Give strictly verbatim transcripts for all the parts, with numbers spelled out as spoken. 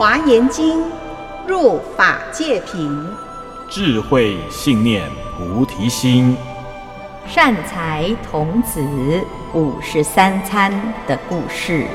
华严经入法界品，智慧信念菩提心，善财童子五十三参的故事。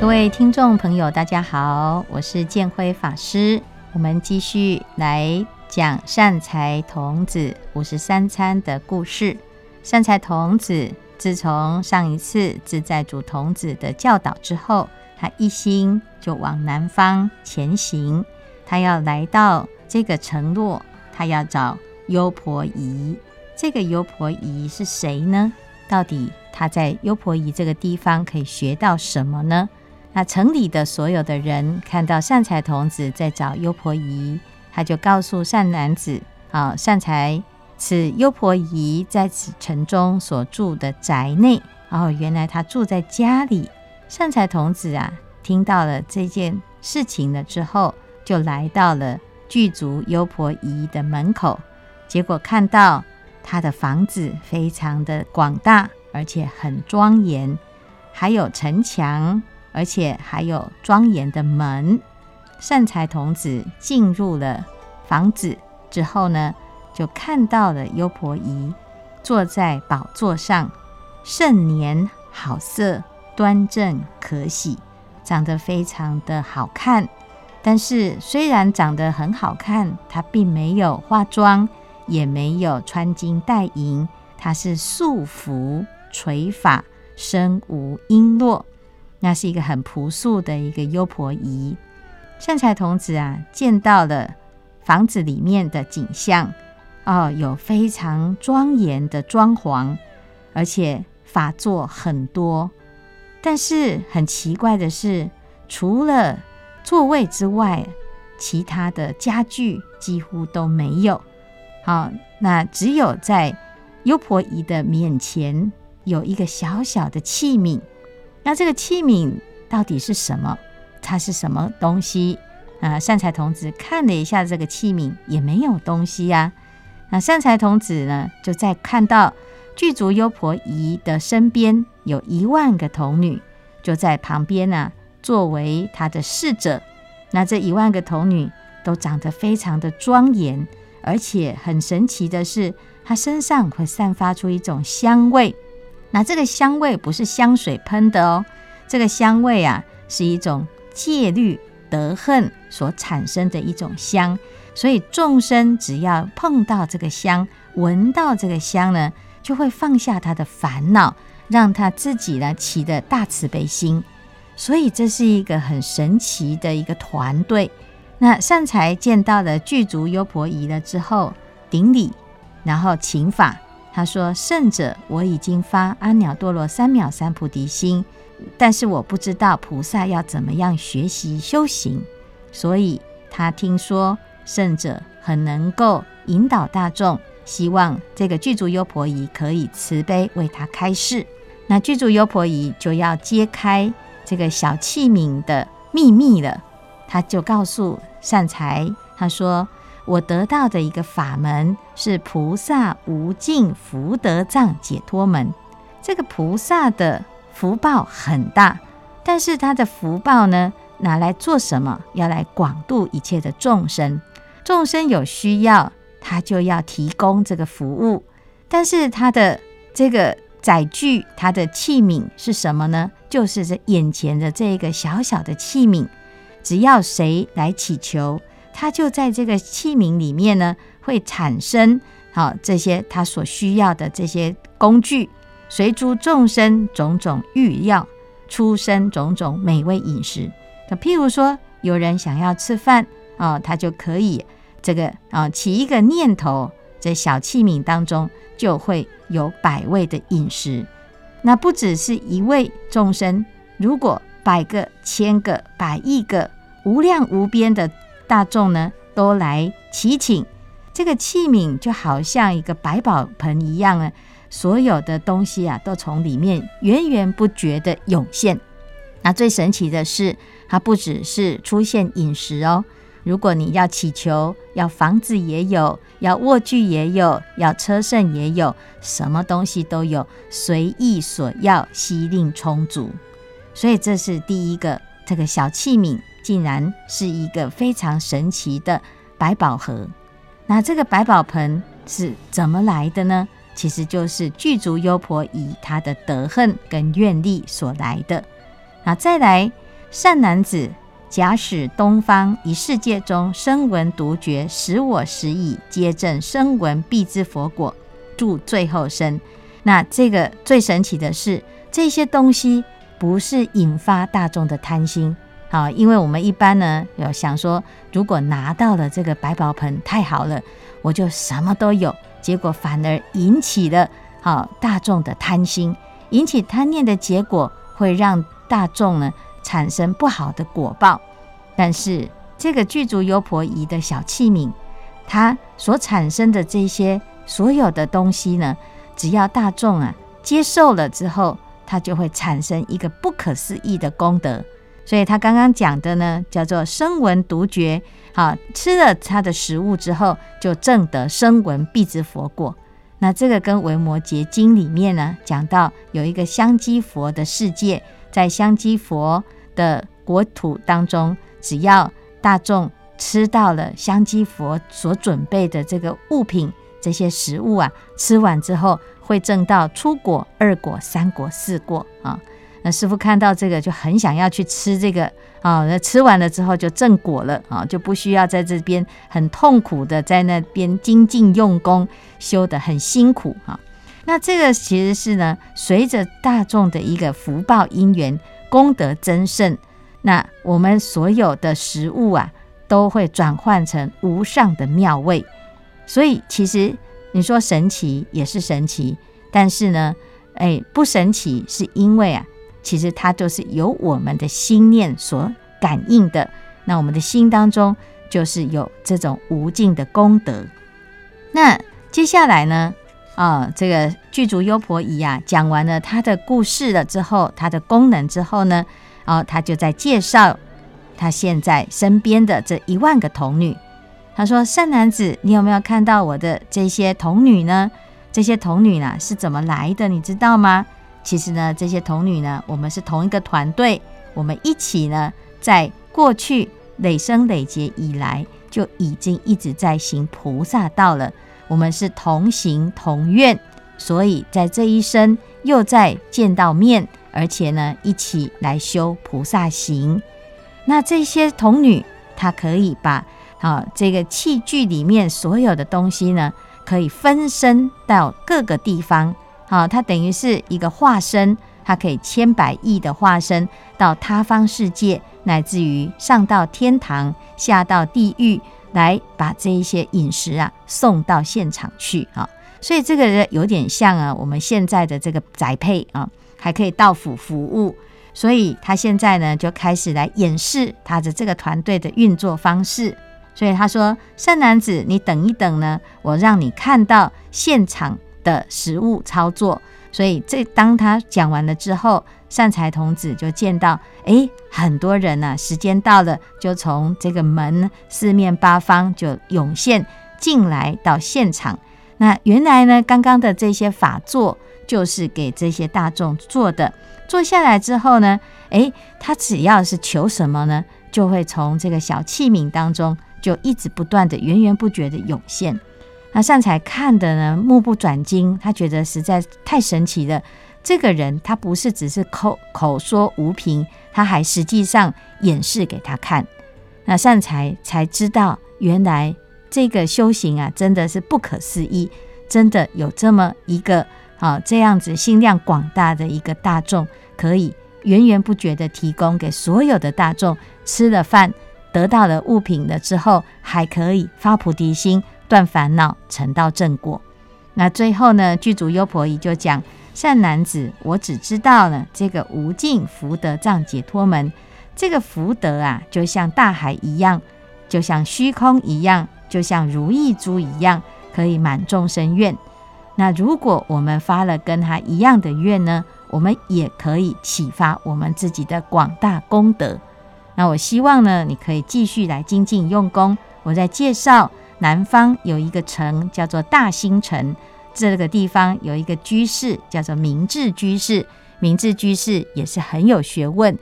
各位听众朋友大家好，我是建辉法师，我们继续来讲善财童子五十三参的故事。善财童子自从上一次自在主童子的教导之后，他一心就往南方前行，他要来到这个城落，他要找优婆夷。这个优婆夷是谁呢？到底他在优婆夷这个地方可以学到什么呢？那城里的所有的人看到善财童子在找优婆夷，他就告诉善男子、哦、善财此优婆夷在此城中所住的宅内。哦，原来他住在家里。善财童子啊，听到了这件事情了之后，就来到了具足优婆夷的门口，结果看到他的房子非常的广大，而且很庄严，还有城墙，而且还有庄严的门。善财童子进入了房子之后呢，就看到了优婆夷坐在宝座上，盛年好色，端正可喜，长得非常的好看。但是虽然长得很好看，他并没有化妆，也没有穿金戴银，他是素服垂发，身无璎珞，那是一个很朴素的一个优婆夷。善财童子啊，见到了房子里面的景象，哦，有非常庄严的装潢，而且法座很多。但是很奇怪的是，除了座位之外，其他的家具几乎都没有。好，那只有在优婆夷的面前有一个小小的器皿。那这个器皿到底是什么？它是什么东西？啊，善财童子看了一下这个器皿，也没有东西啊。那善财童子呢，就在看到具足优婆夷的身边有一万个童女，就在旁边啊，作为他的侍者。那这一万个童女都长得非常的庄严，而且很神奇的是，他身上会散发出一种香味。那这个香味不是香水喷的哦，这个香味啊，是一种戒律德行所产生的一种香。所以众生只要碰到这个香，闻到这个香呢，就会放下他的烦恼，让他自己呢起的大慈悲心。所以这是一个很神奇的一个团队。那善财见到了具足优婆夷了之后，顶礼，然后请法。他说：圣者，我已经发阿耨多罗三藐三菩提心，但是我不知道菩萨要怎么样学习修行。所以他听说圣者很能够引导大众，希望这个具足优婆夷可以慈悲为他开示。那具足优婆夷就要揭开这个小器皿的秘密了。他就告诉善财，他说：我得到的一个法门是菩萨无尽福德藏解脱门。这个菩萨的福报很大，但是他的福报呢，拿来做什么？要来广度一切的众生，众生有需要，他就要提供这个服务。但是他的这个载具，他的器皿是什么呢？就是这眼前的这个小小的器皿，只要谁来祈求，他就在这个器皿里面呢，会产生、哦、这些他所需要的这些工具，随诸众生种种欲要，出生种种美味饮食。譬如说有人想要吃饭、哦、他就可以这个、哦、起一个念头，这小器皿当中就会有百味的饮食。那不只是一位众生，如果百个、千个、百亿个无量无边的大众呢，都来祈请，这个器皿就好像一个百宝盆一样呢，所有的东西啊，都从里面源源不绝的涌现。那最神奇的是，它不只是出现饮食哦，如果你要祈求，要房子也有，要卧具也有，要车乘也有，什么东西都有，随意所要，悉令充足。所以这是第一个，这个小器皿竟然是一个非常神奇的百宝盒。那这个百宝盆是怎么来的呢？其实就是具足优婆夷他的德行跟愿力所来的。那再来，善男子，假使东方一世界中声闻独觉，使我时已，皆证声闻必知佛果，住最后身。那这个最神奇的是，这些东西不是引发大众的贪心。好，因为我们一般呢有想说，如果拿到了这个百宝盆太好了，我就什么都有，结果反而引起了好大众的贪心，引起贪念的结果会让大众呢产生不好的果报。但是这个具足优婆夷的小器皿，它所产生的这些所有的东西呢，只要大众啊接受了之后，它就会产生一个不可思议的功德。所以他刚刚讲的呢，叫做声闻独觉、啊、吃了他的食物之后，就证得声闻必知佛果。那这个跟维摩诘经里面呢讲到，有一个香积佛的世界，在香积佛的国土当中，只要大众吃到了香积佛所准备的这个物品，这些食物啊，吃完之后会证到初果、二果、三果、四果啊。那师父看到这个就很想要去吃这个、哦、吃完了之后就正果了、哦、就不需要在这边很痛苦的在那边精进用功，修得很辛苦、哦、那这个其实是呢，随着大众的一个福报因缘，功德增盛，那我们所有的食物啊都会转换成无上的妙味。所以其实你说神奇也是神奇，但是呢、哎、不神奇是因为啊其实它就是由我们的心念所感应的，那我们的心当中就是有这种无尽的功德。那接下来呢、哦、这个具足优婆夷啊讲完了他的故事了之后，他的功能之后呢、哦、他就在介绍他现在身边的这一万个童女。他说，善男子，你有没有看到我的这些童女呢？这些童女呢是怎么来的，你知道吗？其实呢，这些童女呢，我们是同一个团队，我们一起呢，在过去累生累劫以来，就已经一直在行菩萨道了。我们是同行同愿，所以在这一生又再见到面，而且呢，一起来修菩萨行。那这些童女，她可以把、啊、这个器具里面所有的东西呢，可以分身到各个地方。好，它等于是一个化身，它可以千百亿的化身到他方世界，乃至于上到天堂，下到地狱，来把这一些饮食啊送到现场去啊。所以这个有点像啊我们现在的这个宅配啊，还可以到府服务。所以他现在呢就开始来演示他的这个团队的运作方式。所以他说，善男子，你等一等呢，我让你看到现场的食物操作。所以这当他讲完了之后，善财童子就见到诶很多人啊，时间到了就从这个门四面八方就涌现进来到现场。那原来呢，刚刚的这些法座就是给这些大众做的，坐下来之后呢，诶他只要是求什么呢，就会从这个小器皿当中就一直不断的源源不绝的涌现。那善财看的呢目不转睛，他觉得实在太神奇了。这个人他不是只是 口, 口说无凭，他还实际上演示给他看。那善财才知道，原来这个修行啊真的是不可思议，真的有这么一个、啊、这样子心量广大的一个大众，可以源源不绝的提供给所有的大众，吃了饭得到了物品了之后，还可以发菩提心，断烦恼，成道正果。那最后呢，具足优婆夷就讲，善男子，我只知道呢这个无尽福德藏解脱门，这个福德啊就像大海一样，就像虚空一样，就像如意珠一样，可以满众生愿。那如果我们发了跟他一样的愿呢，我们也可以启发我们自己的广大功德。那我希望呢你可以继续来精进用功。我在介绍南方有一个城叫做大兴城，这个地方有一个居士叫做明智居士，明智居士也是很有学问，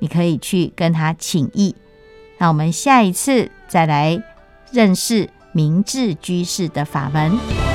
你可以去跟他请益。那我们下一次再来认识明智居士的法门。